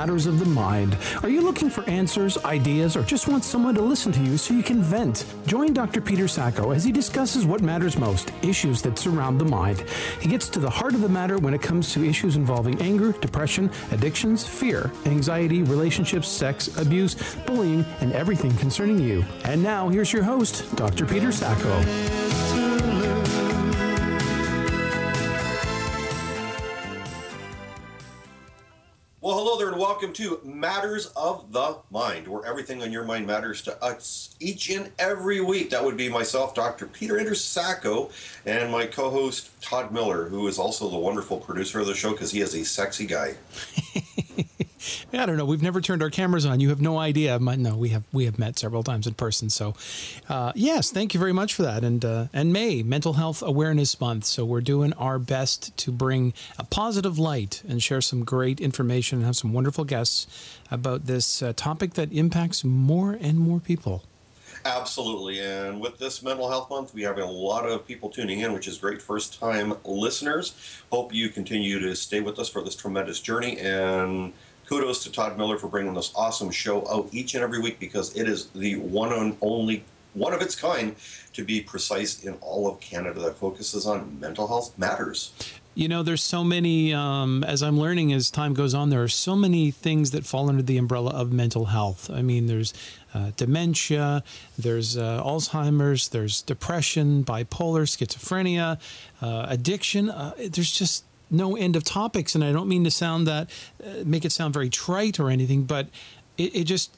matters of the mind. Are you looking for answers, ideas, or just want someone to listen to you so you can vent? Join Dr. Peter Sacco as he discusses what matters most, issues that surround the mind. He gets to the heart of the matter when it comes to issues involving anger, depression, addictions, fear, anxiety, relationships, sex, abuse, bullying, and everything concerning you. And now, here's your host, Dr. Peter Sacco. Well, hello there and welcome to Matters of the Mind, where everything on your mind matters to us each and every week. That would be myself, Dr. Peter Andrew Sacco, and my co-host, Todd Miller, who is also the wonderful producer of the show because he is a sexy guy. I don't know. We've never turned our cameras on. You have no idea. No, we have met several times in person. So, yes, thank you very much for that. And May, Mental Health Awareness Month. So we're doing our best to bring a positive light and share some great information and have some wonderful guests about this topic that impacts more and more people. Absolutely. And with this Mental Health Month, we have a lot of people tuning in, which is great. First-time listeners. Hope you continue to stay with us for this tremendous journey. And kudos to Todd Miller for bringing this awesome show out each and every week, because it is the one and only one of its kind, to be precise, in all of Canada that focuses on mental health matters. You know, there's so many, as I'm learning as time goes on, there are so many things that fall under the umbrella of mental health. I mean, there's dementia, there's Alzheimer's, there's depression, bipolar, schizophrenia, addiction. There's just no end of topics, and I don't mean to sound that make it sound very trite or anything, but it just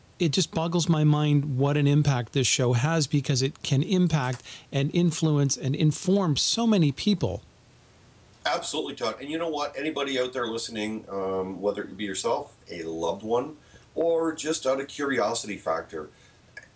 boggles my mind what an impact this show has, because it can impact and influence and inform so many people. Absolutely, Todd. And you know what? Anybody out there listening, whether it be yourself, a loved one, or just out of curiosity factor,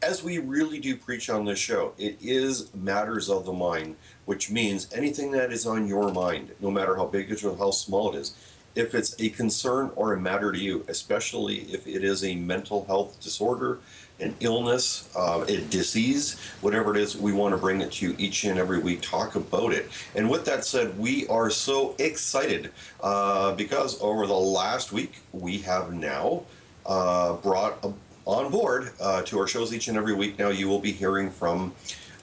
as we really do preach on this show, it is matters of the mind, which means anything that is on your mind, no matter how big it is or how small it is, if it's a concern or a matter to you, especially if it is a mental health disorder, an illness, a disease, whatever it is, we want to bring it to you each and every week, talk about it. And with that said, we are so excited because over the last week, we have now brought on board to our shows each and every week. Now you will be hearing from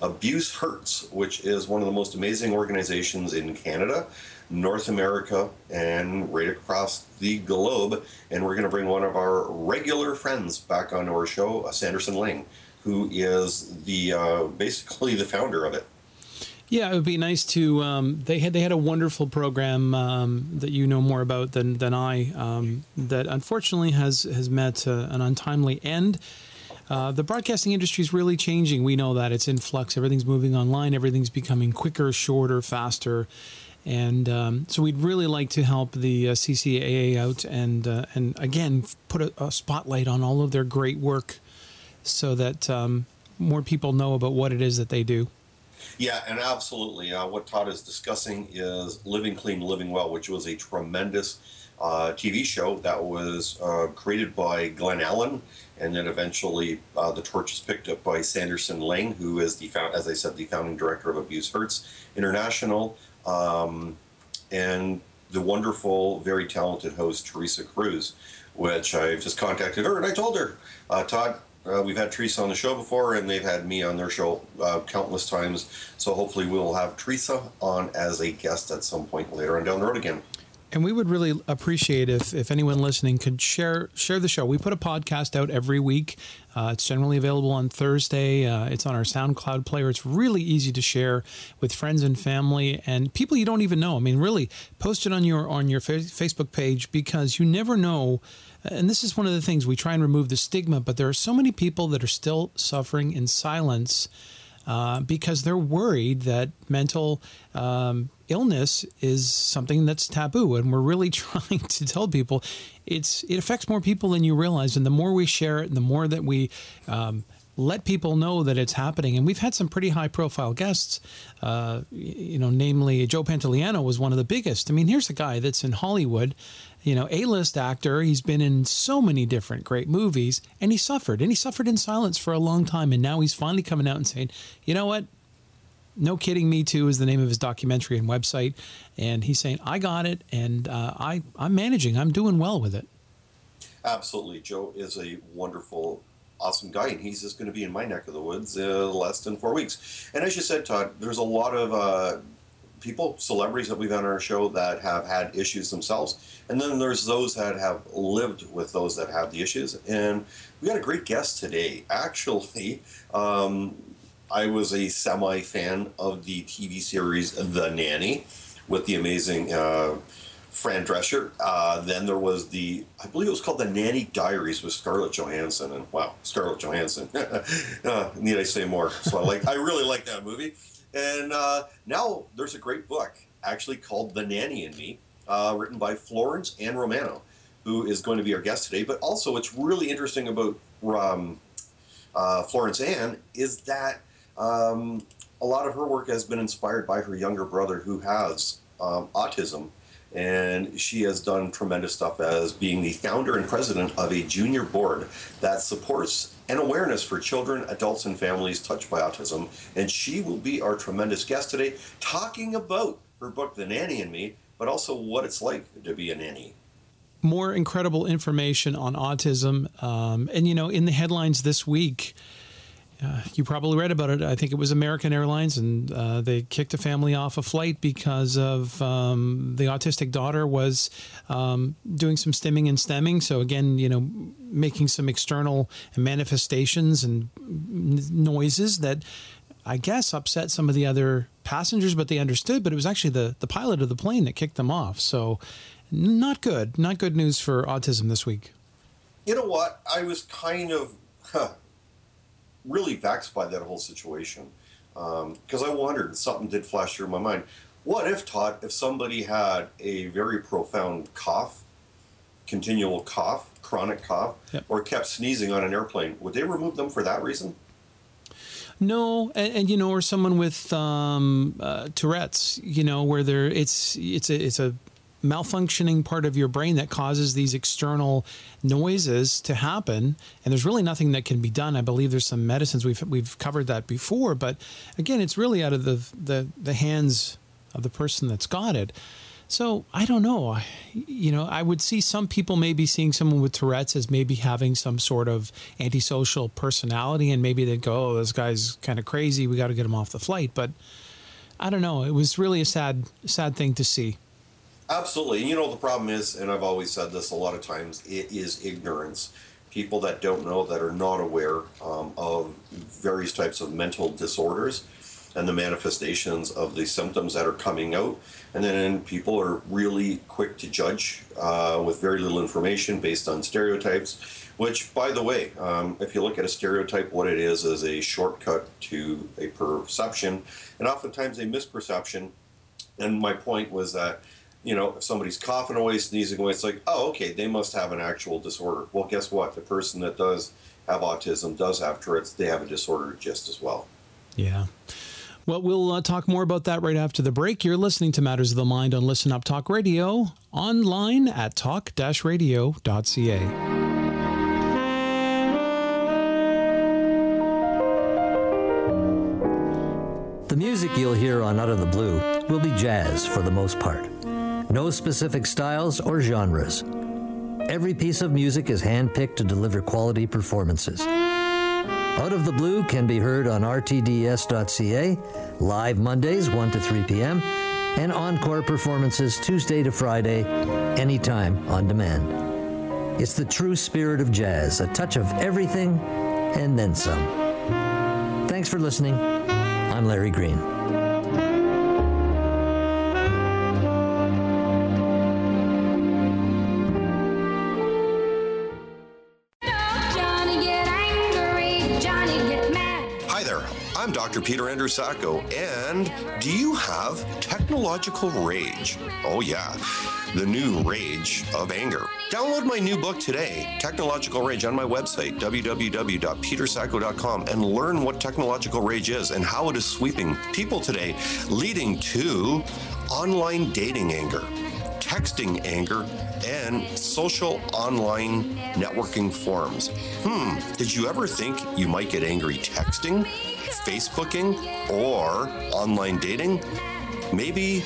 Abuse Hurts, which is one of the most amazing organizations in Canada, North America, and right across the globe. And we're going to bring one of our regular friends back onto our show, Sanderson Lang, who is the basically the founder of it. Yeah, it would be nice to. They had a wonderful program that you know more about than I. That unfortunately has met an untimely end. The broadcasting industry is really changing. We know that it's in flux. Everything's moving online. Everything's becoming quicker, shorter, faster, and so we'd really like to help the CCAA out and again put a spotlight on all of their great work, so that more people know about what it is that they do. Yeah, and absolutely. What Todd is discussing is Living Clean, Living Well, which was a tremendous TV show that was created by Glenn Allen, and then eventually the torch is picked up by Sanderson Lang, who is, the founding director of Abuse Hurts International, and the wonderful, very talented host, Teresa Cruz, which I just contacted her, and I told her, Todd, we've had Teresa on the show before, and they've had me on their show countless times. So hopefully we'll have Teresa on as a guest at some point later on down the road again. And we would really appreciate if anyone listening could share the show. We put a podcast out every week. It's generally available on Thursday. It's on our SoundCloud player. It's really easy to share with friends and family and people you don't even know. I mean, really, post it on your Facebook page, because you never know. And this is one of the things we try and remove the stigma, but there are so many people that are still suffering in silence because they're worried that mental illness is something that's taboo. And we're really trying to tell people it affects more people than you realize. And the more we share it, and the more that we let people know that it's happening. And we've had some pretty high profile guests, namely Joe Pantoliano was one of the biggest. I mean, here's a guy that's in Hollywood, A-list actor. He's been in so many different great movies, and he suffered in silence for a long time. And now he's finally coming out and saying, you know what? No Kidding Me Too is the name of his documentary and website. And he's saying, I got it. And I'm managing, I'm doing well with it. Absolutely. Joe is a wonderful, awesome guy, and he's just going to be in my neck of the woods less than 4 weeks. And as you said, Todd, there's a lot of people, celebrities that we've had on our show that have had issues themselves, and then there's those that have lived with those that have the issues. And we got a great guest today. Actually, I was a semi-fan of the TV series The Nanny with the amazing Fran Drescher. Then there was the, I believe it was called The Nanny Diaries with Scarlett Johansson, and wow, Scarlett Johansson. Need I say more? So I really like that movie. And now there's a great book actually called The Nanny and Me, written by Florence Ann Romano, who is going to be our guest today. But also what's really interesting about Florence Ann is that a lot of her work has been inspired by her younger brother who has autism. And she has done tremendous stuff as being the founder and president of a junior board that supports an awareness for children, adults, and families touched by autism. And she will be our tremendous guest today, talking about her book, The Nanny and Me, but also what it's like to be a nanny. More incredible information on autism. And, you know, in the headlines this week, you probably read about it. I think it was American Airlines, and they kicked a family off a flight because of the autistic daughter was doing some stimming and stemming. So again, you know, making some external manifestations and noises that I guess upset some of the other passengers, but they understood. But it was actually the pilot of the plane that kicked them off. So not good. Not good news for autism this week. You know what? I was kind of... really vexed by that whole situation, because I wondered, something did flash through my mind. What if, Todd, if somebody had a very profound cough, continual cough, chronic cough, yep, or kept sneezing on an airplane, would they remove them for that reason? No, and you know, or someone with Tourette's, you know, where there it's a malfunctioning part of your brain that causes these external noises to happen, and there's really nothing that can be done. I believe there's some medicines, we've covered that before, but again, it's really out of the hands of the person that's got it. So I don't know. You know, I would see some people maybe seeing someone with Tourette's as maybe having some sort of antisocial personality, and maybe they'd go, "Oh, this guy's kind of crazy. We got to get him off the flight." But I don't know. It was really a sad thing to see. Absolutely. And you know, the problem is, and I've always said this a lot of times, it is ignorance. People that don't know, that are not aware of various types of mental disorders and the manifestations of the symptoms that are coming out. And then people are really quick to judge with very little information based on stereotypes, which, by the way, if you look at a stereotype, what it is a shortcut to a perception, and oftentimes a misperception. And my point was that, you know, if somebody's coughing away, sneezing away, it's like, oh, okay, they must have an actual disorder. Well, guess what? The person that does have autism, does have Tourette's, they have a disorder just as well. Yeah. Well, we'll talk more about that right after the break. You're listening to Matters of the Mind on Listen Up Talk Radio, online at talk-radio.ca. The music you'll hear on Out of the Blue will be jazz for the most part. No specific styles or genres. Every piece of music is handpicked to deliver quality performances. Out of the Blue can be heard on RTDS.ca, live Mondays 1 to 3 p.m., and encore performances Tuesday to Friday, anytime on demand. It's the true spirit of jazz, a touch of everything and then some. Thanks for listening. I'm Larry Green. I'm Dr. Peter Andrew Sacco, and do you have technological rage? Oh yeah, the new rage of anger. Download my new book today, Technological Rage, on my website, www.petersacco.com, and learn what technological rage is and how it is sweeping people today, leading to online dating anger, texting anger, and social online networking forums. Did you ever think you might get angry texting, Facebooking, or online dating? Maybe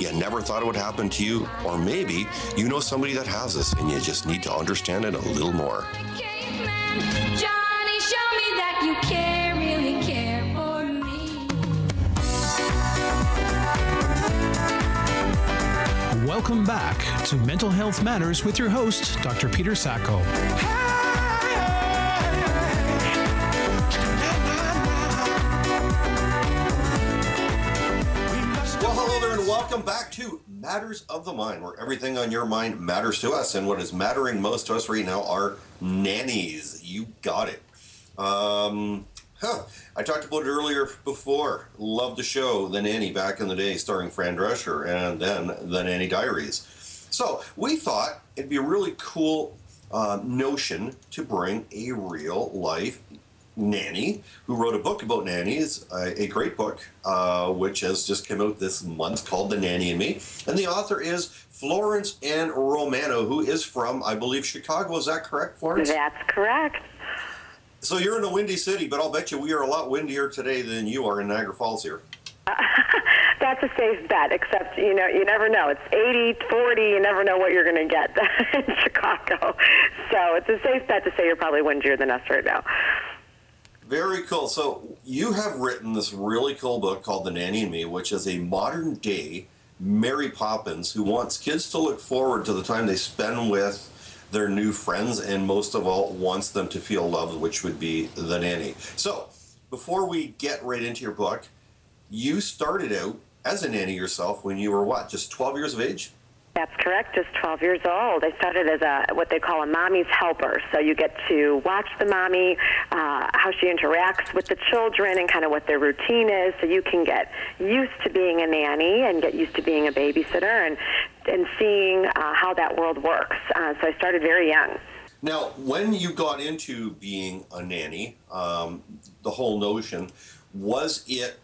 you never thought it would happen to you, or maybe you know somebody that has this and you just need to understand it a little more. Welcome back to Mental Health Matters with your host, Dr. Peter Sacco. Well, hello there, and welcome back to Matters of the Mind, where everything on your mind matters to us. And what is mattering most to us right now are nannies. You got it. I talked about it earlier before. Loved the show, The Nanny, back in the day, starring Fran Drescher, and then The Nanny Diaries. So we thought it'd be a really cool notion to bring a real-life nanny who wrote a book about nannies, a great book, which has just come out this month, called The Nanny and Me. And the author is Florence Ann Romano, who is from, I believe, Chicago. Is that correct, Florence? That's correct. So you're in a windy city, but I'll bet you we are a lot windier today than you are in Niagara Falls here. That's a safe bet, except, you know, you never know. It's 80, 40, you never know what you're going to get in Chicago. So it's a safe bet to say you're probably windier than us right now. Very cool. So you have written this really cool book called The Nanny and Me, which is a modern-day Mary Poppins who wants kids to look forward to the time they spend with their new friends, and most of all wants them to feel loved, which would be the nanny. So before we get right into your book, you started out as a nanny yourself when you were what, just 12 years of age? That's correct, just 12 years old. I started as a what they call a mommy's helper. So you get to watch the mommy, how she interacts with the children and kind of what their routine is, so you can get used to being a nanny and get used to being a babysitter and seeing how that world works. So I started very young. Now, when you got into being a nanny, the whole notion, was it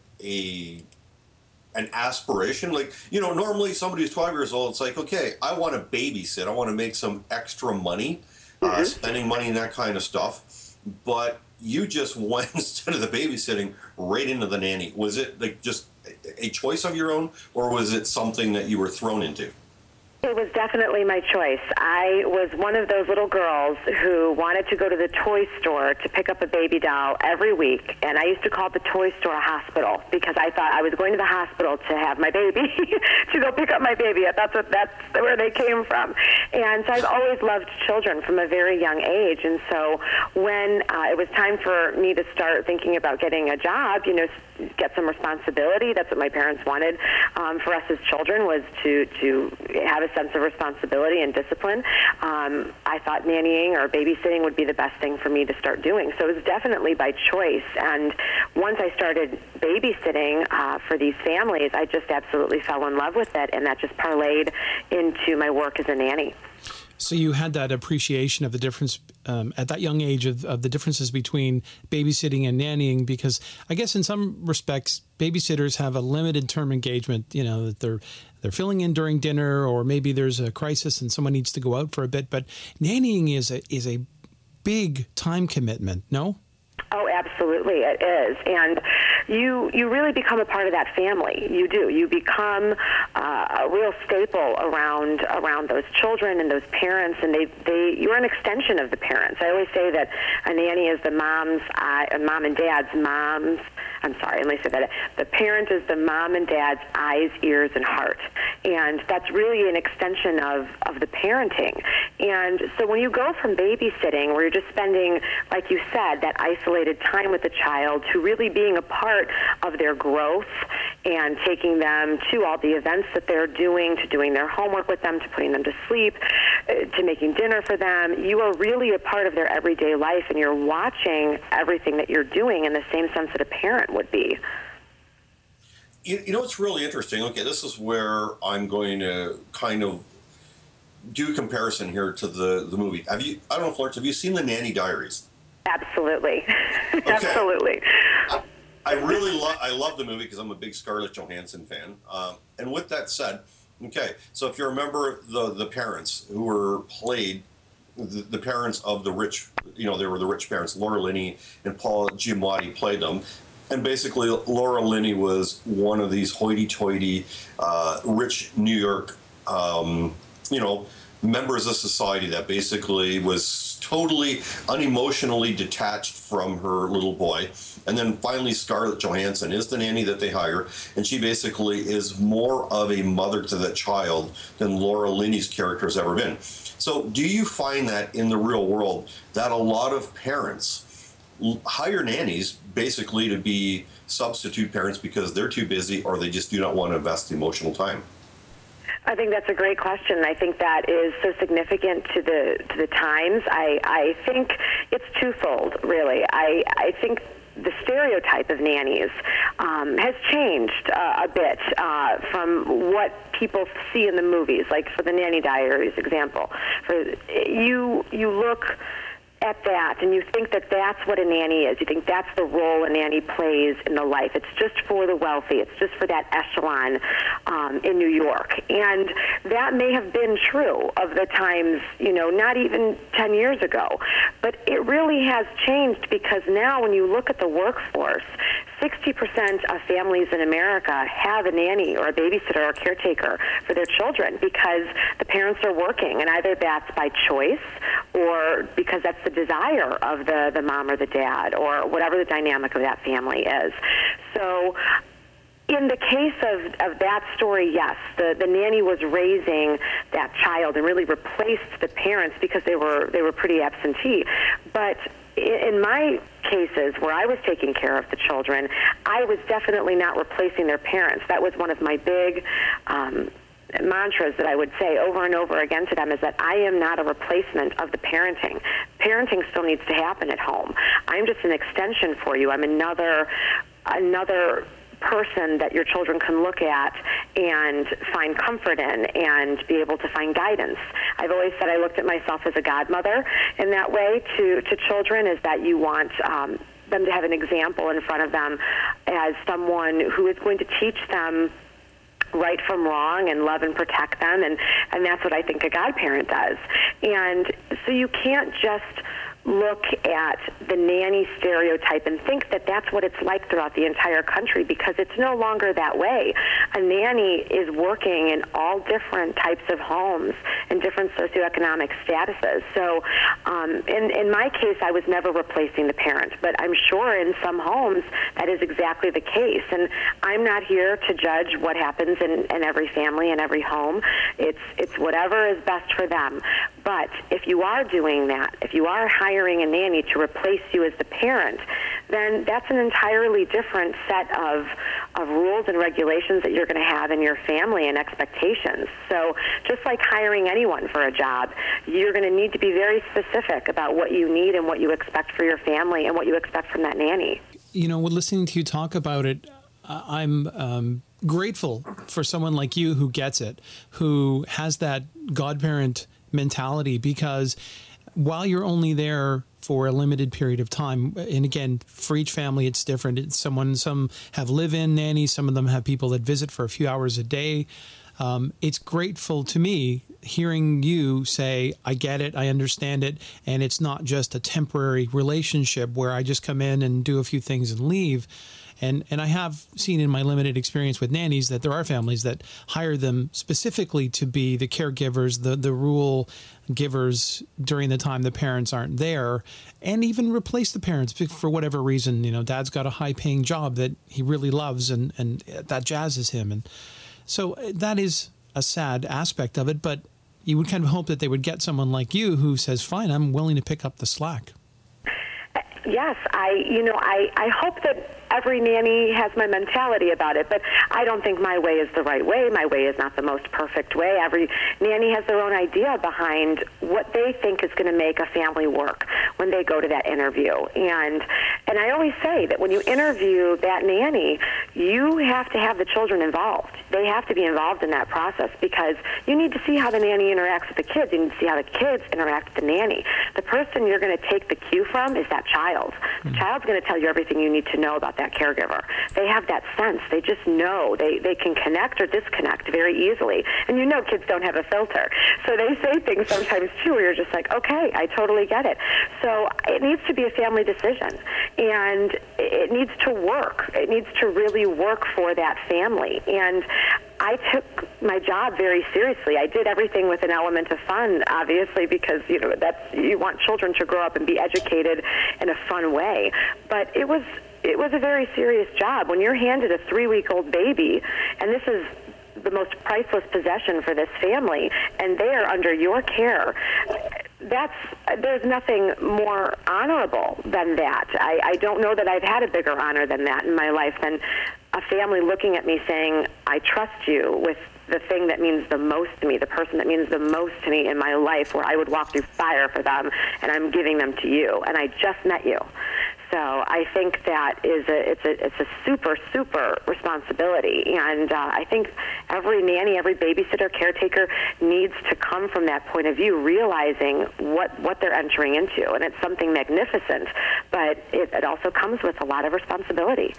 an aspiration? Like, you know, normally somebody who's 12 years old, it's like, okay, I want to babysit. I want to make some extra money, spending money and that kind of stuff. But you just went instead of the babysitting right into the nanny. Was it like just a choice of your own, or was it something that you were thrown into? It was definitely my choice. I was one of those little girls who wanted to go to the toy store to pick up a baby doll every week, and I used to call the toy store a hospital because I thought I was going to the hospital to have my baby, to go pick up my baby. That's where they came from. And so I've always loved children from a very young age, and so when it was time for me to start thinking about getting a job, you know, get some responsibility. That's what my parents wanted for us as children, was to have a sense of responsibility and discipline. I thought nannying or babysitting would be the best thing for me to start doing. So it was definitely by choice. And once I started babysitting for these families, I just absolutely fell in love with it, and that just parlayed into my work as a nanny. So you had that appreciation of the difference at that young age of the differences between babysitting and nannying, because I guess in some respects, babysitters have a limited term engagement, you know, that they're filling in during dinner, or maybe there's a crisis and someone needs to go out for a bit. But nannying is a big time commitment, no? Oh, absolutely, it is. And you really become a part of that family. You do. You become a real staple around those children and those parents, and you're an extension of the parents. I always say that a nanny is the mom and dad's mom's. I'm sorry, let me say that. The parent is the mom and dad's eyes, ears, and heart. And that's really an extension of the parenting. And so when you go from babysitting, where you're just spending, like you said, that isolated time with the child, to really being a part of their growth and taking them to all the events that they're doing, to doing their homework with them, to putting them to sleep, to making dinner for them, you are really a part of their everyday life, and you're watching everything that you're doing in the same sense that a parent would be. You know, it's really interesting. Okay, this is where I'm going to kind of do a comparison here to the movie. I don't know, Florence, have you seen The Nanny Diaries? Absolutely. Okay. Absolutely. I love the movie because I'm a big Scarlett Johansson fan. And with that said, okay, so if you remember the parents who were played, the parents of the rich, you know, they were the rich parents. Laura Linney and Paul Giamatti played them. And basically, Laura Linney was one of these hoity-toity, rich New York, members of society that basically was totally unemotionally detached from her little boy. And then finally, Scarlett Johansson is the nanny that they hire, and she basically is more of a mother to that child than Laura Linney's character has ever been. So do you find that in the real world that a lot of parents hire nannies basically to be substitute parents because they're too busy or they just do not want to invest the emotional time? I think that's a great question. I think that is so significant to the times. I think it's twofold, really. I think the stereotype of nannies has changed a bit from what people see in the movies, like for the Nanny Diaries example. You look at that and you think that that's what a nanny is. You think that's the role a nanny plays in the life. It's just for the wealthy. It's just for that echelon in New York. And that may have been true of the times, not even 10 years ago. But it really has changed because now when you look at the workforce, 60% of families in America have a nanny or a babysitter or a caretaker for their children because the parents are working, and either that's by choice or because that's the desire of the mom or the dad or whatever the dynamic of that family is. So in the case of that story, yes, the nanny was raising that child and really replaced the parents because they were pretty absentee. But in my cases where I was taking care of the children, I was definitely not replacing their parents. That was one of my big mantras that I would say over and over again to them, is that I am not a replacement of the parenting. Parenting still needs to happen at home. I'm just an extension for you. I'm another person that your children can look at and find comfort in and be able to find guidance. I've always said I looked at myself as a godmother in that way to children, is that you want them to have an example in front of them as someone who is going to teach them right from wrong and love and protect them, and that's what I think a godparent does. And so you can't just look at the nanny stereotype and think that that's what it's like throughout the entire country, because it's no longer that way. A nanny is working in all different types of homes and different socioeconomic statuses. So in my case, I was never replacing the parent, but I'm sure in some homes that is exactly the case. And I'm not here to judge what happens in every family and every home. It's whatever is best for them. But if you are doing that, if you are hiring a nanny to replace you as the parent, then that's an entirely different set of rules and regulations that you're going to have in your family and expectations. So just like hiring anyone for a job, you're going to need to be very specific about what you need and what you expect for your family and what you expect from that nanny. Listening to you talk about it, I'm grateful for someone like you who gets it, who has that godparent mentality, because while you're only there for a limited period of time, and again, for each family, it's different. Some have live-in nannies, some of them have people that visit for a few hours a day. It's grateful to me hearing you say, I get it, I understand it, and it's not just a temporary relationship where I just come in and do a few things and leave. And I have seen in my limited experience with nannies that there are families that hire them specifically to be the caregivers, the rule givers during the time the parents aren't there, and even replace the parents for whatever reason. Dad's got a high-paying job that he really loves, and that jazzes him. And so that is a sad aspect of it, but you would kind of hope that they would get someone like you who says, fine, I'm willing to pick up the slack. Yes, I hope that every nanny has my mentality about it, but I don't think my way is the right way. My way is not the most perfect way. Every nanny has their own idea behind what they think is going to make a family work when they go to that interview. And I always say that when you interview that nanny, you have to have the children involved. They have to be involved in that process, because you need to see how the nanny interacts with the kids. You need to see how the kids interact with the nanny. The person you're going to take the cue from is that child. The child's going to tell you everything you need to know about that caregiver. They have that sense. They just know. They can connect or disconnect very easily. And kids don't have a filter. So they say things sometimes, too, where you're just like, okay, I totally get it. So it needs to be a family decision. and it needs to work. It needs to really work for that family. And I took my job very seriously. I did everything with an element of fun, obviously, because you want children to grow up and be educated in a fun way. But it was a very serious job. When you're handed a 3-week-old baby, and this is the most priceless possession for this family, and they are under your care, there's nothing more honorable than that. I don't know that I've had a bigger honor than that in my life, than a family looking at me saying, I trust you with the thing that means the most to me, the person that means the most to me in my life, where I would walk through fire for them, and I'm giving them to you, and I just met you. So I think that it's a super, super responsibility. And I think every nanny, every babysitter, caretaker needs to come from that point of view, realizing what they're entering into. And it's something magnificent, but it also comes with a lot of responsibility.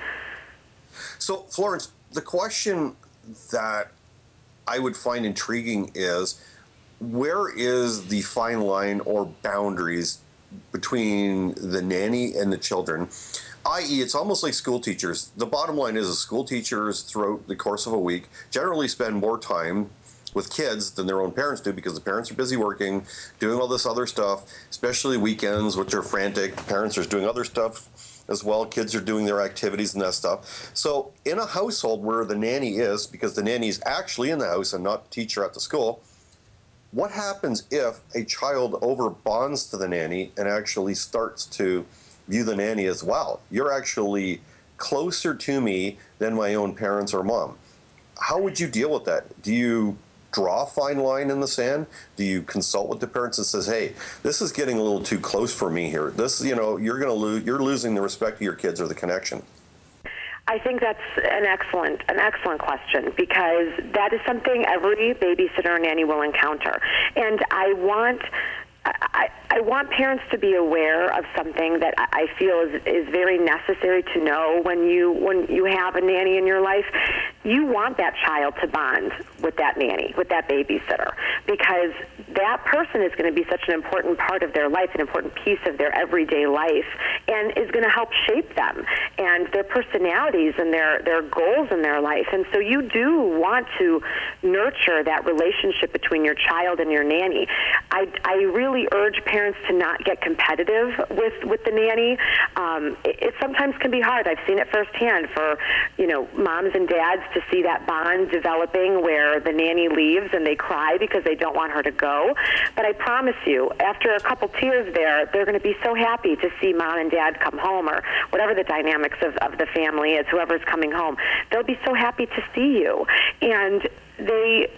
So, Florence, the question that I would find intriguing is, where is the fine line or boundaries between the nanny and the children, i.e. it's almost like school teachers. The bottom line is school teachers throughout the course of a week generally spend more time with kids than their own parents do, because the parents are busy working, doing all this other stuff, especially weekends, which are frantic. Parents are doing other stuff as well. Kids are doing their activities and that stuff. So in a household where the nanny is, because the nanny is actually in the house and not teacher at the school, what happens if a child overbonds to the nanny and actually starts to view the nanny as, wow, you're actually closer to me than my own parents or mom? How would you deal with that? Do you draw a fine line in the sand? Do you consult with the parents and says, hey, this is getting a little too close for me here. This, you're losing the respect of your kids or the connection. I think that's an excellent question, because that is something every babysitter and nanny will encounter. And I want parents to be aware of something that I feel is very necessary to know when you have a nanny in your life. You want that child to bond with that nanny, with that babysitter, because that person is going to be such an important part of their life, an important piece of their everyday life, and is going to help shape them and their personalities and their goals in their life. And so you do want to nurture that relationship between your child and your nanny. I really urge parents to not get competitive with the nanny. It sometimes can be hard. I've seen it firsthand for moms and dads to see that bond developing where the nanny leaves and they cry because they don't want her to go. But I promise you, after a couple tears there, they're going to be so happy to see mom and dad come home, or whatever the dynamics of the family is, whoever's coming home. They'll be so happy to see you. And they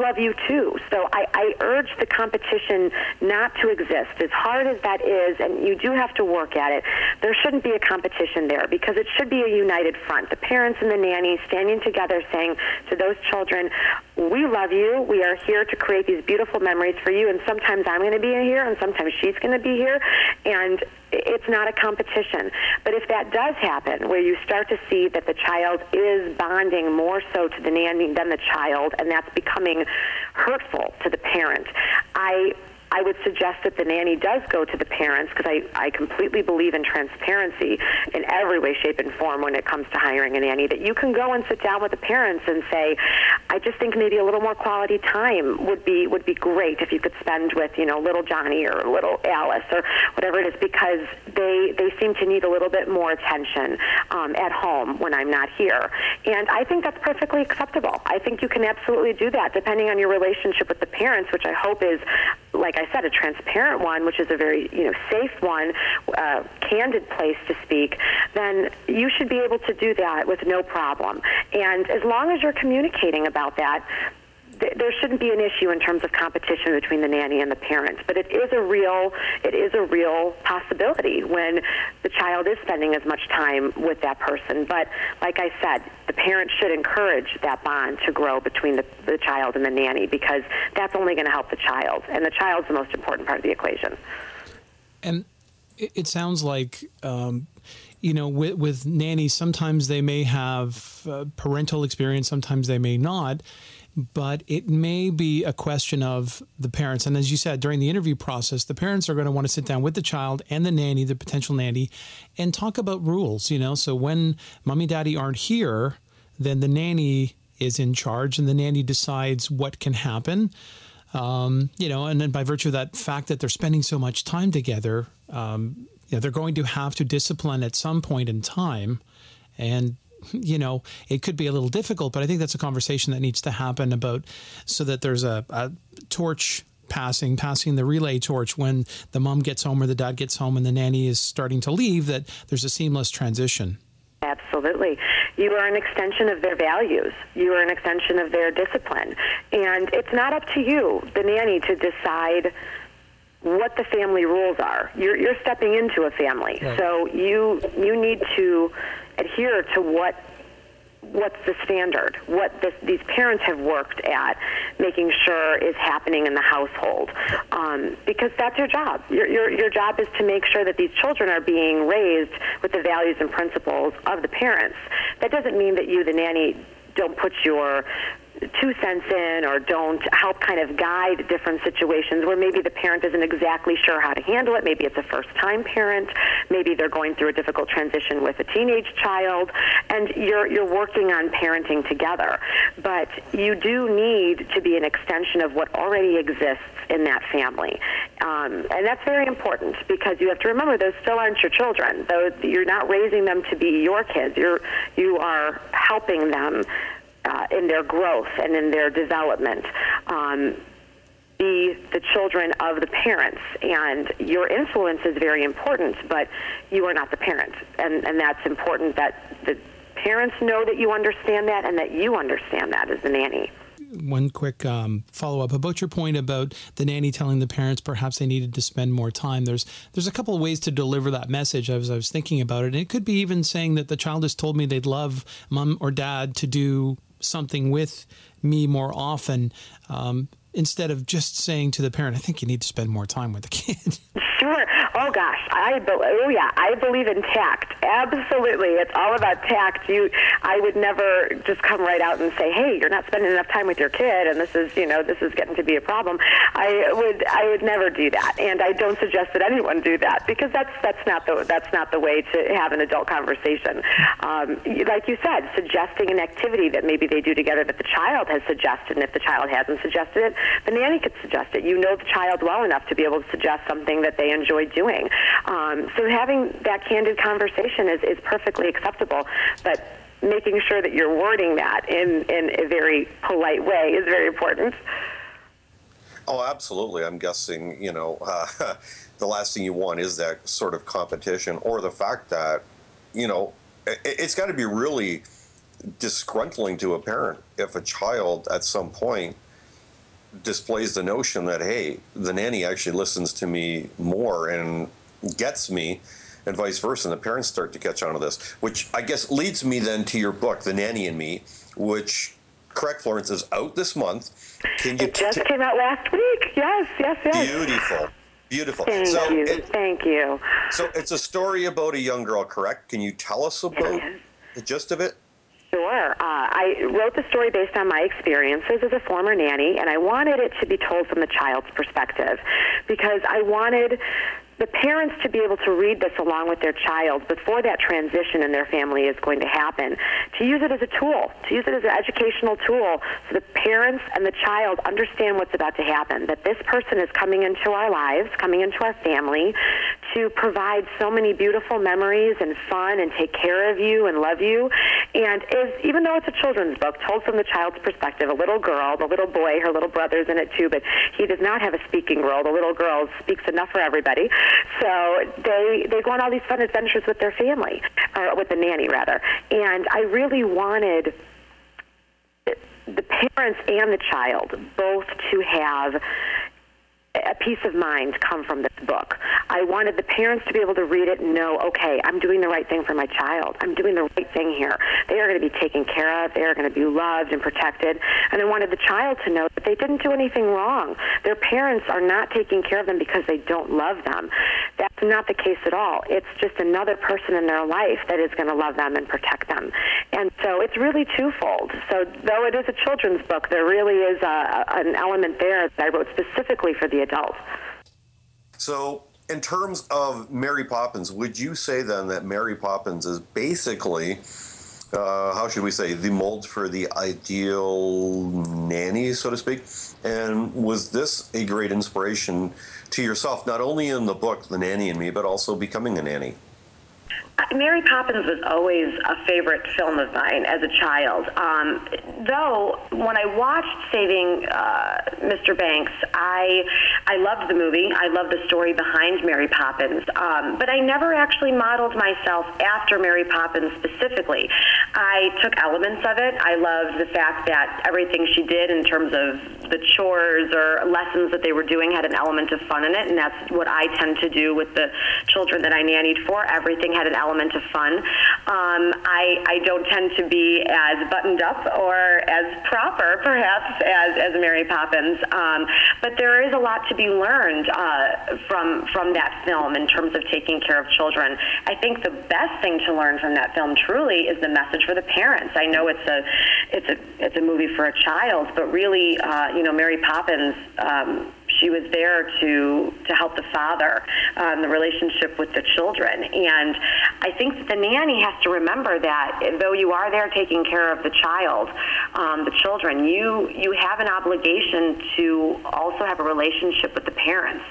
love you too. So I urge the competition not to exist. As hard as that is, and you do have to work at it, there shouldn't be a competition there, because it should be a united front. The parents and the nanny standing together saying to those children, we love you. We are here to create these beautiful memories for you. And sometimes I'm going to be here, and sometimes she's going to be here. And it's not a competition. But if that does happen, where you start to see that the child is bonding more so to the nanny than the child, and that's becoming hurtful to the parent, I would suggest that the nanny does go to the parents, because I completely believe in transparency in every way, shape, and form when it comes to hiring a nanny, that you can go and sit down with the parents and say, I just think maybe a little more quality time would be great if you could spend with, little Johnny or little Alice or whatever it is, because they seem to need a little bit more attention at home when I'm not here. And I think that's perfectly acceptable. I think you can absolutely do that, depending on your relationship with the parents, which I hope is, like I said, a transparent one, which is a very safe one, candid place to speak. Then you should be able to do that with no problem. And as long as you're communicating about that, there shouldn't be an issue in terms of competition between the nanny and the parents. But it is a real possibility when the child is spending as much time with that person. But like I said, the parent should encourage that bond to grow between the child and the nanny, because that's only going to help the child, and the child's the most important part of the equation. And it sounds like with nannies, sometimes they may have parental experience, sometimes they may not. but it may be a question of the parents. And as you said, during the interview process, the parents are going to want to sit down with the child and the nanny, the potential nanny, and talk about rules, you know. So when mommy, daddy aren't here, then the nanny is in charge and the nanny decides what can happen. You know, and then by virtue of that fact that they're spending so much time together, you know, they're going to have to discipline at some point in time. And, you know, it could be a little difficult, but I think that's a conversation that needs to happen about so that there's a torch passing the relay torch when the mom gets home or the dad gets home and the nanny is starting to leave, that there's a seamless transition. Absolutely. You are an extension of their values. You are an extension of their discipline. And it's not up to you, the nanny, to decide what the family rules are. You're stepping into a family. Right. So you need to adhere to what's the standard, what these parents have worked at making sure is happening in the household, because that's your job. Your job is to make sure that these children are being raised with the values and principles of the parents. That doesn't mean that you, the nanny, don't put your 2 cents in or don't help kind of guide different situations where maybe the parent isn't exactly sure how to handle it. Maybe it's a first-time parent. Maybe they're going through a difficult transition with a teenage child, and you're working on parenting together. But you do need to be an extension of what already exists in that family. And that's very important because you have to remember those still aren't your children. Though you're not raising them to be your kids. You are helping them in their growth and in their development, be the children of the parents. And your influence is very important, but you are not the parent. And that's important that the parents know that you understand that and that you understand that as the nanny. One quick follow-up about your point about the nanny telling the parents perhaps they needed to spend more time. There's a couple of ways to deliver that message as I was thinking about it. And it could be even saying that the child has told me they'd love mom or dad to do something with me more often, instead of just saying to the parent, I think you need to spend more time with the kid. Sure. Oh, gosh. I believe in tact. Absolutely. It's all about tact. I would never just come right out and say, hey, you're not spending enough time with your kid, and this is getting to be a problem. I would never do that, and I don't suggest that anyone do that, because that's not the way to have an adult conversation. Like you said, suggesting an activity that maybe they do together that the child has suggested, and if the child hasn't suggested it, the nanny could suggest it. You know the child well enough to be able to suggest something that they enjoy doing. So having that candid conversation is perfectly acceptable, but making sure that you're wording that in a very polite way is very important. Oh, absolutely. I'm guessing, you know, the last thing you want is that sort of competition, or the fact that, you know, it's got to be really disgruntling to a parent if a child at some point displays the notion that, hey, the nanny actually listens to me more and gets me, and vice versa, and the parents start to catch on to this, which I guess leads me then to your book, The Nanny and Me, which, correct, Florence, is out this month. Can you? It just came out last week. Yes. Beautiful. Beautiful. Thank you. So it's a story about a young girl, correct? Can you tell us about the gist of it? Sure. I wrote the story based on my experiences as a former nanny, and I wanted it to be told from the child's perspective, because I wanted the parents to be able to read this along with their child before that transition in their family is going to happen, to use it as a tool, to use it as an educational tool, so the parents and the child understand what's about to happen, that this person is coming into our lives, coming into our family, to provide so many beautiful memories and fun and take care of you and love you. And even though it's a children's book, told from the child's perspective, a little girl, the little boy, her little brother's in it too, but he does not have a speaking role. The little girl speaks enough for everybody. So they go on all these fun adventures with their family, or with the nanny, rather. And I really wanted the parents and the child both to have a peace of mind come from this book. I wanted the parents to be able to read it and know, okay, I'm doing the right thing for my child. I'm doing the right thing here. They are going to be taken care of. They are going to be loved and protected. And I wanted the child to know that they didn't do anything wrong. Their parents are not taking care of them because they don't love them. That's not the case at all. It's just another person in their life that is going to love them and protect them. And so it's really twofold. So though it is a children's book, there really is an element there that I wrote specifically for the adults. So in terms of Mary Poppins, would you say then that Mary Poppins is basically, how should we say, the mold for the ideal nanny, so to speak? And was this a great inspiration to yourself, not only in the book, The Nanny and Me, but also becoming a nanny? Mary Poppins was always a favorite film of mine as a child. Though, when I watched Saving Mr. Banks, I loved the movie. I loved the story behind Mary Poppins. But I never actually modeled myself after Mary Poppins specifically. I took elements of it. I loved the fact that everything she did in terms of the chores or lessons that they were doing had an element of fun in it, and that's what I tend to do with the children that I nannied for. Everything had an element of fun. I don't tend to be as buttoned up or as proper, perhaps, as Mary Poppins. But there is a lot to be learned from that film in terms of taking care of children. I think the best thing to learn from that film truly is the message for the parents. I know it's a movie for a child, but really, you know, Mary Poppins. She was there to help the father, the relationship with the children. And I think that the nanny has to remember that though you are there taking care of the child, the children, you have an obligation to also have a relationship with the parents,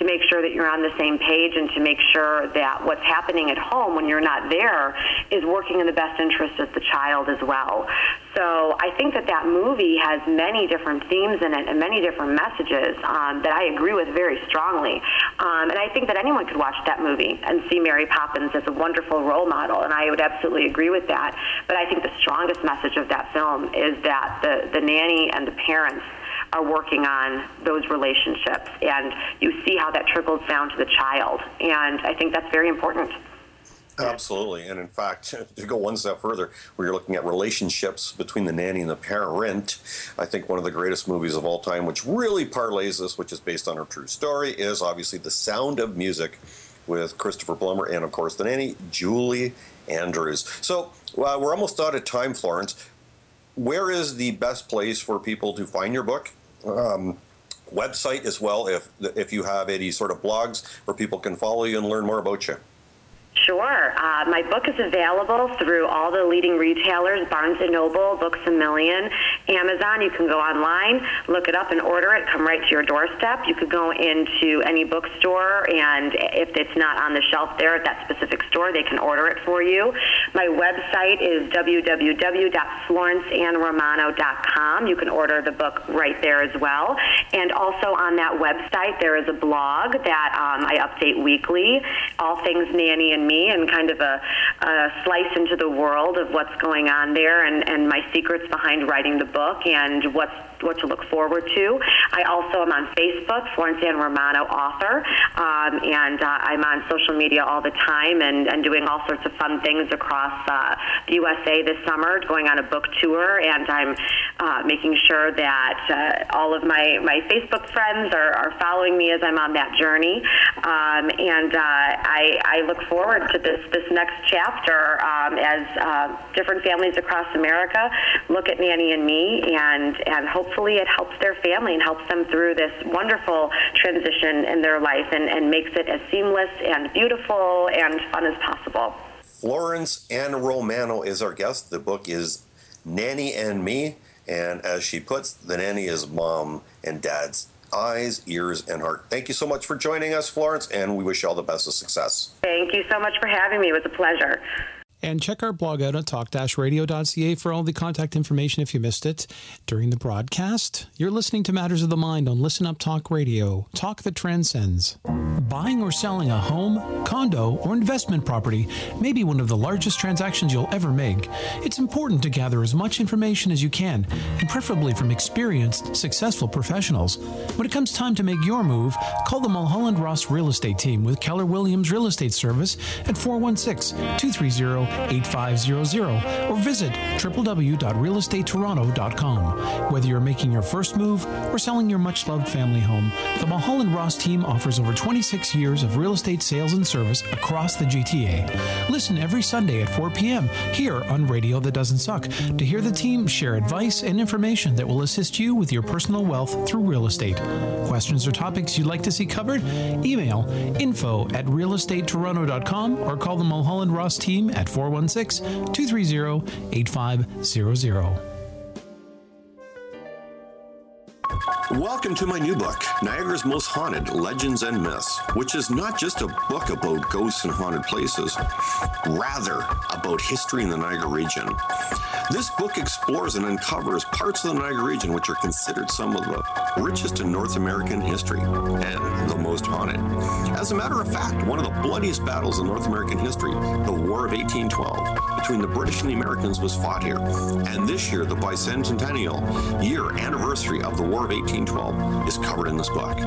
to make sure that you're on the same page and to make sure that what's happening at home when you're not there is working in the best interest of the child as well. So I think that that movie has many different themes in it and many different messages that I agree with very strongly. And I think that anyone could watch that movie and see Mary Poppins as a wonderful role model, and I would absolutely agree with that. But I think the strongest message of that film is that the nanny and the parents are working on those relationships, and you see how that trickles down to the child, and I think that's very important. Absolutely. And in fact, to go one step further, where you're looking at relationships between the nanny and the parent, I think one of the greatest movies of all time, which really parlays this, which is based on a true story, is obviously The Sound of Music with Christopher Plummer and, of course, the nanny, Julie Andrews. So we're almost out of time, Florence. Where is the best place for people to find your book? Website as well, if you have any sort of blogs where people can follow you and learn more about you. Sure. My book is available through all the leading retailers, Barnes & Noble, Books A Million, Amazon. You can go online, look it up and order it, come right to your doorstep. You could go into any bookstore, and if it's not on the shelf there at that specific store, they can order it for you. My website is www.florenceannromano.com. You can order the book right there as well. And also on that website, there is a blog that I update weekly, all things nanny and me, and kind of a slice into the world of what's going on there and my secrets behind writing the book and what to look forward to. I also am on Facebook, Florence Ann Romano Author, and I'm on social media all the time and doing all sorts of fun things across the USA this summer, going on a book tour, and I'm making sure that all of my Facebook friends are following me as I'm on that journey, and I look forward to this next chapter as different families across America look at Nanny and Me, and hopefully it helps their family and helps them through this wonderful transition in their life and makes it as seamless and beautiful and fun as possible. Florence Ann Romano is our guest. The book is Nanny and Me, and as she puts, the nanny is mom and dad's eyes, ears, and heart. Thank you so much for joining us, Florence, and we wish you all the best of success. Thank you so much for having me. It was a pleasure. And check our blog out on talk-radio.ca for all the contact information if you missed it during the broadcast. You're listening to Matters of the Mind on Listen Up Talk Radio. Talk that transcends. Buying or selling a home, condo, or investment property may be one of the largest transactions you'll ever make. It's important to gather as much information as you can, and preferably from experienced, successful professionals. When it comes time to make your move, call the Mulholland Ross Real Estate Team with Keller Williams Real Estate Service at 416-230-8500 or visit www.realestatetoronto.com. Whether you're making your first move or selling your much-loved family home, the Mulholland Ross team offers over 26 years of real estate sales and service across the GTA. Listen every Sunday at 4 p.m. here on Radio That Doesn't Suck to hear the team share advice and information that will assist you with your personal wealth through real estate. Questions or topics you'd like to see covered? Email info@realestatetoronto.com or call the Mulholland Ross team at 416-230-8500. Welcome to my new book, Niagara's Most Haunted, Legends and Myths, which is not just a book about ghosts and haunted places, rather about history in the Niagara region. This book explores and uncovers parts of the Niagara region which are considered some of the richest in North American history and the most haunted. As a matter of fact, one of the bloodiest battles in North American history, the War of 1812, between the British and the Americans was fought here. And this year, the bicentennial year anniversary of the War of 1812 is covered in this book.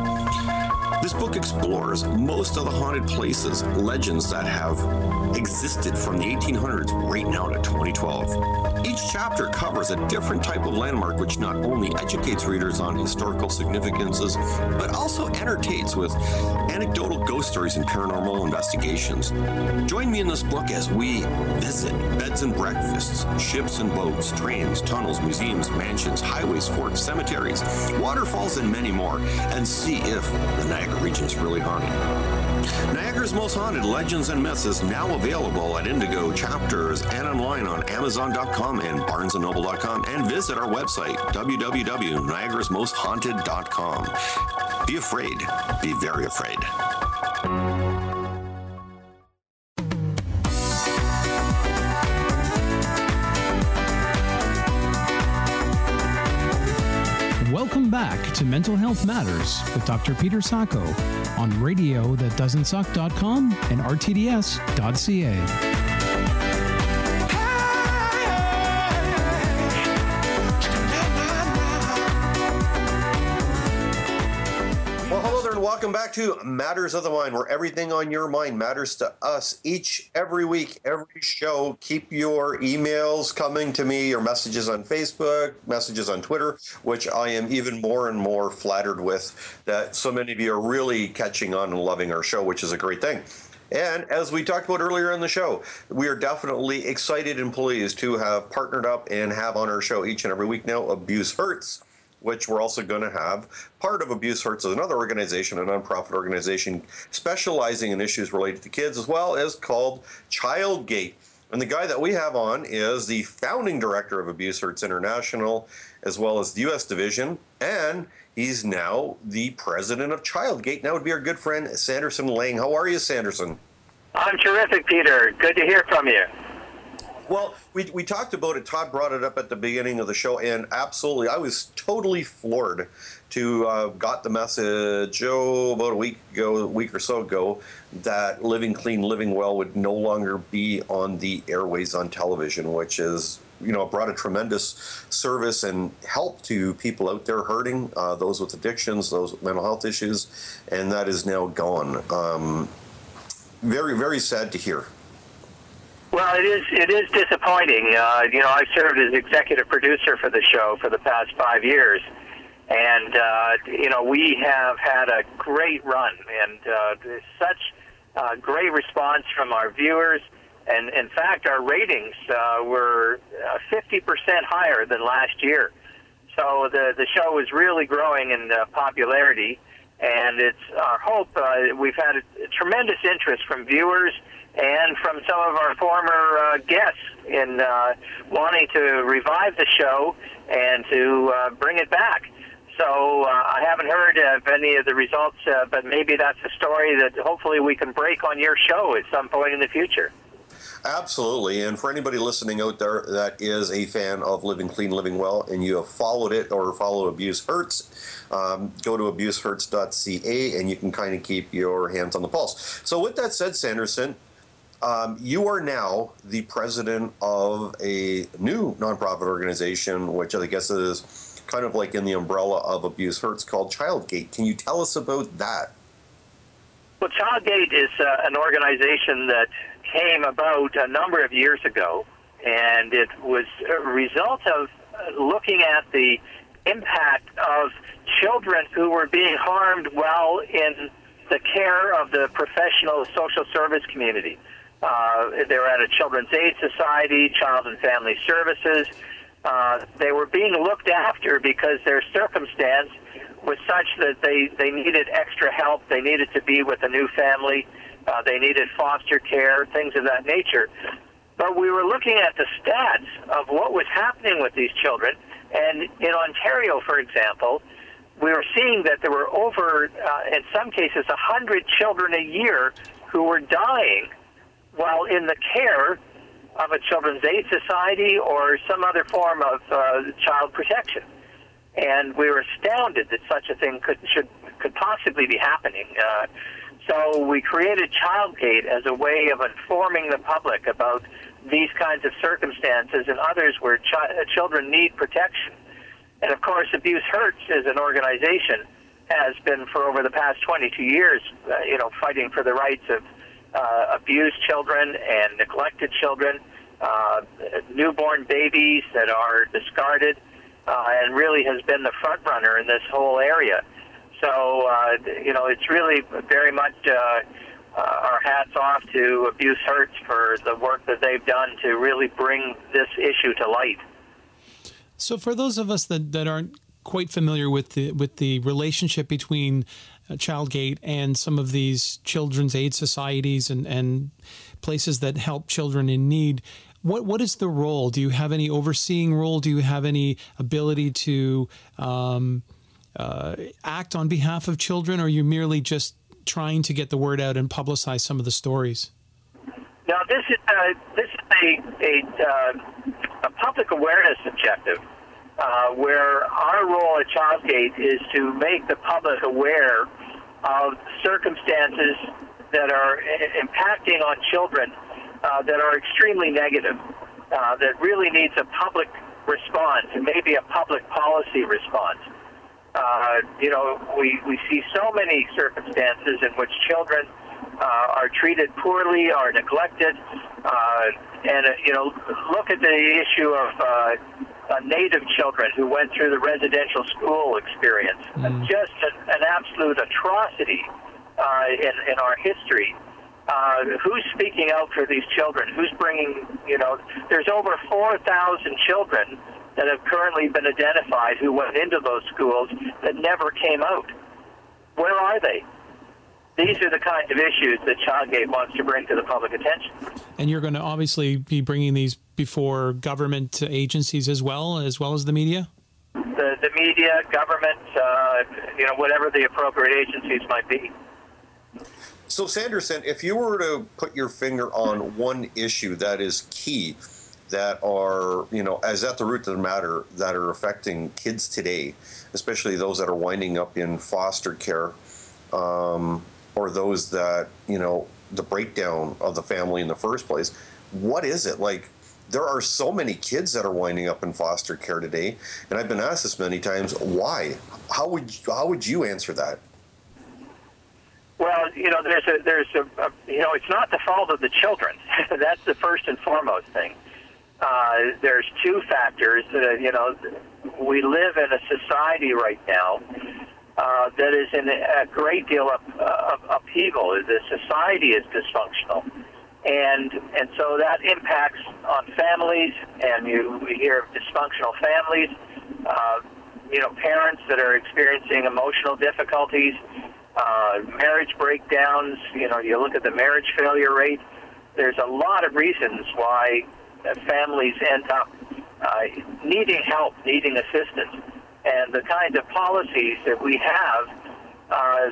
This book explores most of the haunted places, legends that have existed from the 1800s right now to 2012. Each chapter covers a different type of landmark which not only educates readers on historical significances, but also entertains with anecdotal ghost stories and paranormal investigations. Join me in this book as we visit beds and breakfasts, ships and boats, trains, tunnels, museums, mansions, highways, forts, cemeteries, waterfalls, and many more, and see if the Niagara region is really haunted. Niagara's Most Haunted, Legends and Myths is now available at Indigo Chapters and online on Amazon.com and BarnesandNoble.com, and visit our website, www.niagarasmosthaunted.com. Be afraid. Be very afraid. Welcome back to Mental Health Matters with Dr. Peter Sacco on radiothatdoesntsuck.com and rtds.ca. Welcome back to Matters of the Mind, where everything on your mind matters to us each, every week, every show. Keep your emails coming to me, your messages on Facebook, messages on Twitter, which I am even more and more flattered with that so many of you are really catching on and loving our show, which is a great thing. And as we talked about earlier in the show, we are definitely excited and pleased to have partnered up and have on our show each and every week now, Abuse Hurts, which we're also going to have. Part of Abuse Hurts is another organization, a nonprofit organization specializing in issues related to kids as well, is called ChildGate. And the guy that we have on is the founding director of Abuse Hurts International, as well as the U.S. division, and he's now the president of ChildGate. That would be our good friend, Sanderson Lang. How are you, Sanderson? I'm terrific, Peter. Good to hear from you. Well, we talked about it. Todd brought it up at the beginning of the show, and absolutely, I was totally floored to got the message about a week or so ago, that Living Clean, Living Well would no longer be on the airways on television, which is, you know, brought a tremendous service and help to people out there hurting, those with addictions, those with mental health issues, and that is now gone. Very, very sad to hear. Well, it is disappointing. You know, I served as executive producer for the show for the past 5 years, and you know, we have had a great run, and there's such great response from our viewers, and in fact, our ratings were 50% higher than last year. So the show is really growing in popularity, and it's our hope. We've had a tremendous interest from viewers and from some of our former guests in wanting to revive the show and to bring it back. So I haven't heard of any of the results, but maybe that's a story that hopefully we can break on your show at some point in the future. Absolutely. And for anybody listening out there that is a fan of Living Clean, Living Well, and you have followed it or follow Abuse Hurts, go to abusehurts.ca and you can kind of keep your hands on the pulse. So with that said, Sanderson, you are now the president of a new nonprofit organization, which I guess is kind of like in the umbrella of Abuse Hurts, called ChildGate. Can you tell us about that? Well, ChildGate is an organization that came about a number of years ago, and it was a result of looking at the impact of children who were being harmed while in the care of the professional social service community. They were at a Children's Aid Society, Child and Family Services. They were being looked after because their circumstance was such that they needed extra help. They needed to be with a new family. They needed foster care, things of that nature. But we were looking at the stats of what was happening with these children. And in Ontario, for example, we were seeing that there were over, in some cases, 100 children a year who were dying while in the care of a Children's Aid Society or some other form of child protection. And we were astounded that such a thing could possibly be happening. So we created ChildGate as a way of informing the public about these kinds of circumstances and others where children need protection. And of course, Abuse Hurts as an organization has been for over the past 22 years, fighting for the rights of abused children and neglected children, newborn babies that are discarded, and really has been the front runner in this whole area. So, it's really very much our hats off to Abuse Hurts for the work that they've done to really bring this issue to light. So for those of us that aren't quite familiar with the relationship between ChildGate and some of these Children's Aid Societies and places that help children in need, what is the role? Do you have any overseeing role? Do you have any ability to act on behalf of children, or are you merely just trying to get the word out and publicize some of the stories? Now, this is a public awareness objective where our role at ChildGate is to make the public aware of circumstances that are impacting on children that are extremely negative, that really needs a public response and maybe a public policy response. We see so many circumstances in which children are treated poorly, are neglected, and look at the issue of Native children who went through the residential school experience. Just an absolute atrocity in our history. Who's speaking out for these children? Who's bringing, there's over 4,000 children that have currently been identified who went into those schools that never came out. Where are they? These are the kinds of issues that ChildGate wants to bring to the public attention. And you're going to obviously be bringing these before government agencies as well as the media? The media, government, whatever the appropriate agencies might be. So, Sanderson, if you were to put your finger on one issue that is key, that are, as at the root of the matter, that are affecting kids today, especially those that are winding up in foster care, or those that, the breakdown of the family in the first place, what is it? Like, there are so many kids that are winding up in foster care today, and I've been asked this many times, why? How would you answer that? Well, there's it's not the fault of the children. That's the first and foremost thing. There's two factors. We live in a society right now that is in a great deal of upheaval. The society is dysfunctional, and so that impacts on families. And we hear of dysfunctional families. Parents that are experiencing emotional difficulties, marriage breakdowns. You look at the marriage failure rate. There's a lot of reasons why families end up needing help, needing assistance. And the kinds of policies that we have, are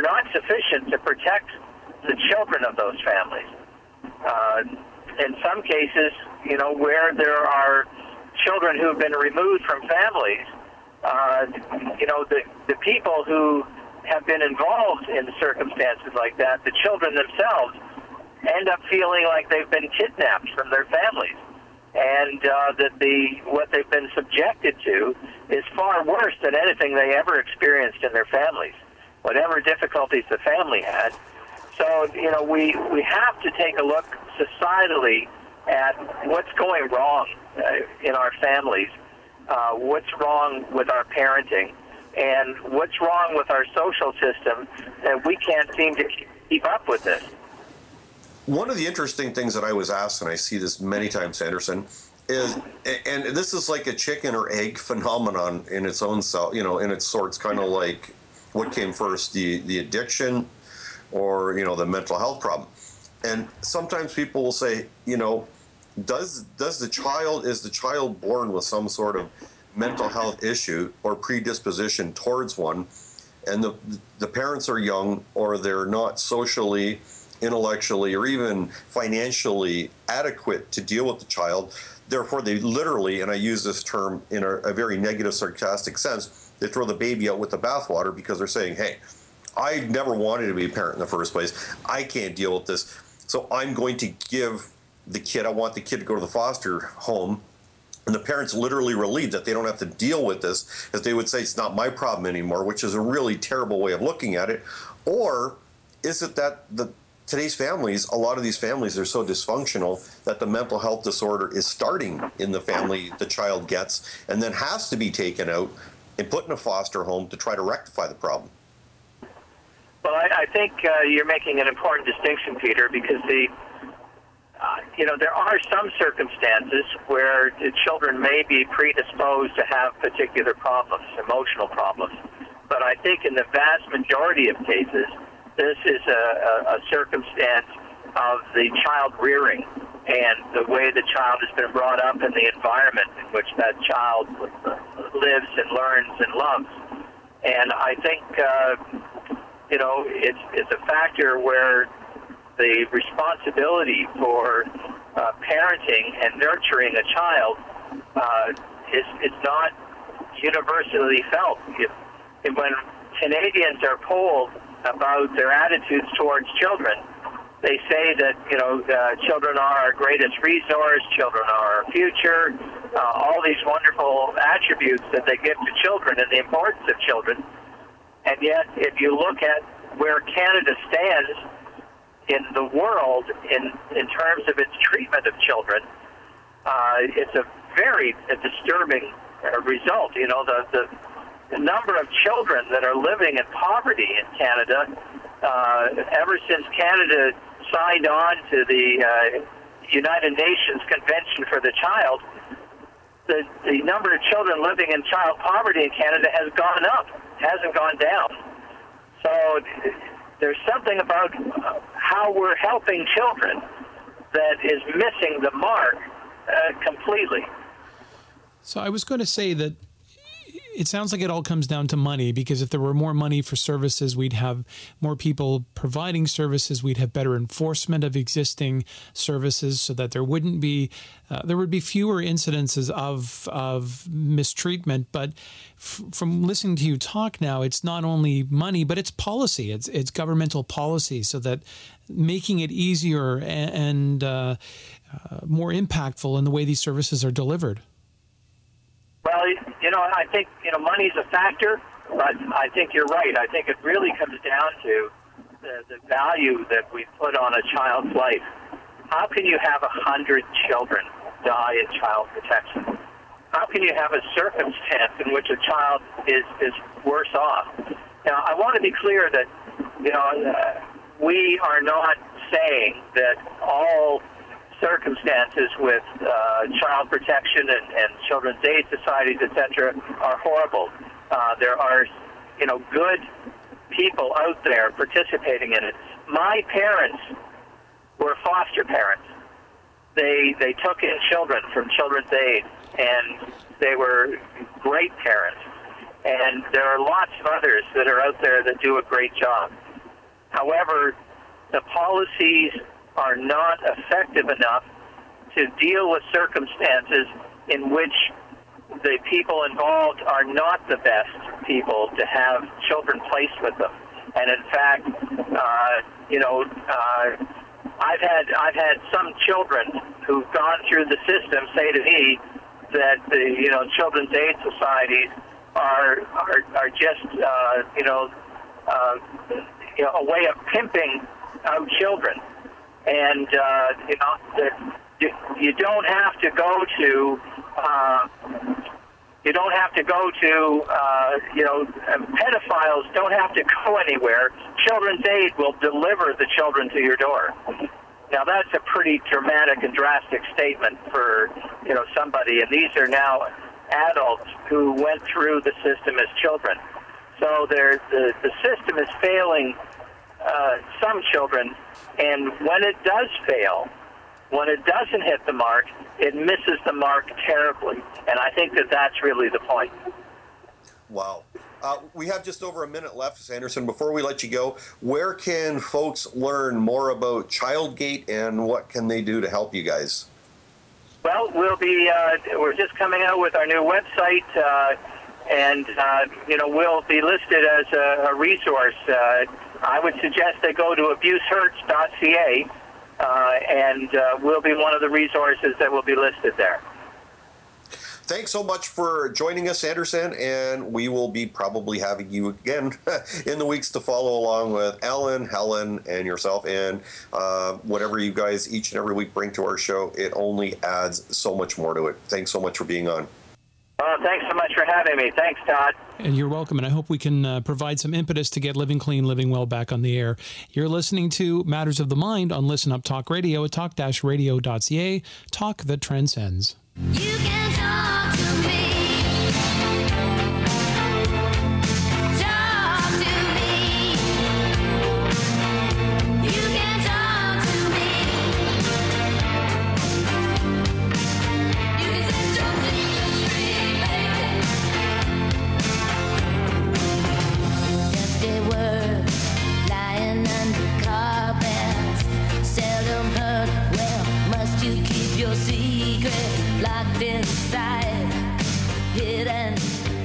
not sufficient to protect the children of those families. in some cases, you know, where there are children who have been removed from families, you know, the people who have been involved in circumstances like that, the children themselves, end up feeling like they've been kidnapped from their families, and that what they've been subjected to is far worse than anything they ever experienced in their families, whatever difficulties the family had. So, you know, we have to take a look societally at what's going wrong in our families, what's wrong with our parenting, and what's wrong with our social system that we can't seem to keep up with this. One of the interesting things that I was asked, and I see this many times, Sanderson, is, and this is like a chicken or egg phenomenon in its own self, you know, in its sorts, kind of like what came first, the addiction or, you know, the mental health problem. And sometimes people will say, you know, is the child born with some sort of mental health issue or predisposition towards one, and the parents are young, or they're not socially, intellectually, or even financially adequate to deal with the child, therefore they literally, and I use this term in a very negative, sarcastic sense, they throw the baby out with the bathwater, because they're saying, hey, I never wanted to be a parent in the first place, I can't deal with this, so I'm going to give the kid, I want the kid to go to the foster home. And the parents literally relieved that they don't have to deal with this, as they would say, it's not my problem anymore, which is a really terrible way of looking at it. Or is it that today's families, a lot of these families are so dysfunctional that the mental health disorder is starting in the family the child gets, and then has to be taken out and put in a foster home to try to rectify the problem? Well, I think you're making an important distinction, Peter, because you know, there are some circumstances where the children may be predisposed to have particular problems, emotional problems. But I think in the vast majority of cases, this is a circumstance of the child rearing and the way the child has been brought up and the environment in which that child lives and learns and loves. And I think, you know, it's a factor where the responsibility for parenting and nurturing a child is not universally felt. If when Canadians are polled about their attitudes towards children, they say that, you know, children are our greatest resource, children are our future, all these wonderful attributes that they give to children and the importance of children. And yet, if you look at where Canada stands in the world in terms of its treatment of children, it's a very disturbing result. You know, the number of children that are living in poverty in Canada, ever since Canada signed on to the United Nations Convention for the Child, the number of children living in child poverty in Canada has gone up, hasn't gone down. So there's something about how we're helping children that is missing the mark completely. So I was going to say that it sounds like it all comes down to money, because if there were more money for services, we'd have more people providing services, we'd have better enforcement of existing services, so that there wouldn't be, there would be fewer incidences of mistreatment. But from listening to you talk now, it's not only money, but it's policy, it's governmental policy, so that making it easier and more impactful in the way these services are delivered. Well, you know, I think, you know, money's a factor, but I think you're right. I think it really comes down to the value that we put on a child's life. How can you have 100 children die in child protection? How can you have a circumstance in which a child is worse off? Now, I want to be clear that, you know, we are not saying that all circumstances with child protection and Children's Aid Societies, etc., are horrible. There are, you know, good people out there participating in it. My parents were foster parents. They took in children from Children's Aid, and they were great parents. And there are lots of others that are out there that do a great job. However, the policies are not effective enough to deal with circumstances in which the people involved are not the best people to have children placed with them. And in fact, I've had some children who've gone through the system say to me that the Children's Aid Societies are just a way of pimping out children, and you don't have to go to pedophiles don't have to go anywhere. Children's Aid will deliver the children to your door. Now, that's a pretty dramatic and drastic statement for, somebody. And these are now adults who went through the system as children. So the system is failing some children. And when it does fail, when it doesn't hit the mark, it misses the mark terribly. And I think that that's really the point. Wow. We have just over a minute left, Sanderson. Before we let you go, where can folks learn more about ChildGate and what can they do to help you guys? Well, we're just coming out with our new website, we'll be listed as a resource. I would suggest they go to abusehurts.ca, we'll be one of the resources that will be listed there. Thanks so much for joining us, Sanderson, and we will be probably having you again in the weeks to follow, along with Alan, Helen, and yourself, and whatever you guys each and every week bring to our show. It only adds so much more to it. Thanks so much for being on. Thanks so much for having me. Thanks, Todd. And you're welcome, and I hope we can provide some impetus to get Living Clean, Living Well back on the air. You're listening to Matters of the Mind on Listen Up Talk Radio at talk-radio.ca, talk that transcends. You can talk to me. Talk to me. You can talk to me. You can sit down in the street, baby. Dusty words lying under carpets, seldom heard. Well, must you keep your secret? Locked inside, hidden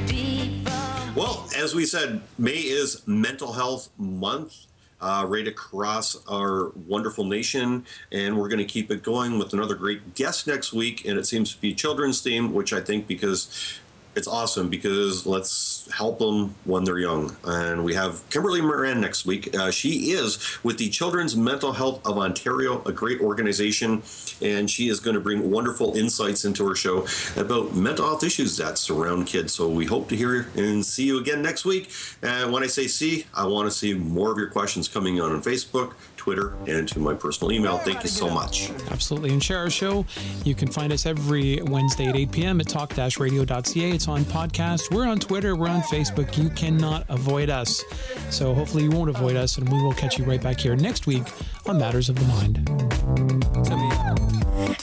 deep. Well, as we said, May is Mental Health Month right across our wonderful nation, and we're going to keep it going with another great guest next week, and it seems to be children's theme, which I think because it's awesome, because let's help them when they're young. And we have Kimberly Moran next week. She is with the Children's Mental Health of Ontario, a great organization, and she is going to bring wonderful insights into her show about mental health issues that surround kids. So we hope to hear and see you again next week. And when I say see, I want to see more of your questions coming on Facebook, Twitter, and to my personal email. Thank you so much. Absolutely. And share our show. You can find us every Wednesday at 8 p.m. at talk-radio.ca. It's on podcast. We're on Twitter. We're on Facebook. You cannot avoid us. So hopefully you won't avoid us, and we will catch you right back here next week on Matters of the Mind.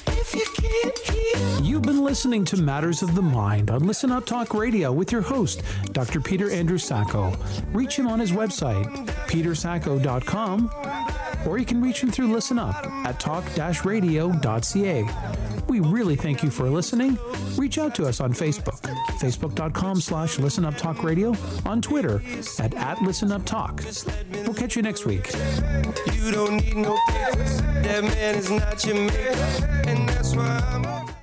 If you can't hear. You've been listening to Matters of the Mind on Listen Up Talk Radio with your host, Dr. Peter Andrew Sacco. Reach him on his website, petersacco.com. Or you can reach him through Listen Up at talk-radio.ca. We really thank you for listening. Reach out to us on Facebook, facebook.com/Listen Up Talk Radio, on Twitter at @ListenUpTalk. We'll catch you next week. You don't need no pills. That man is not your man, and that's why I'm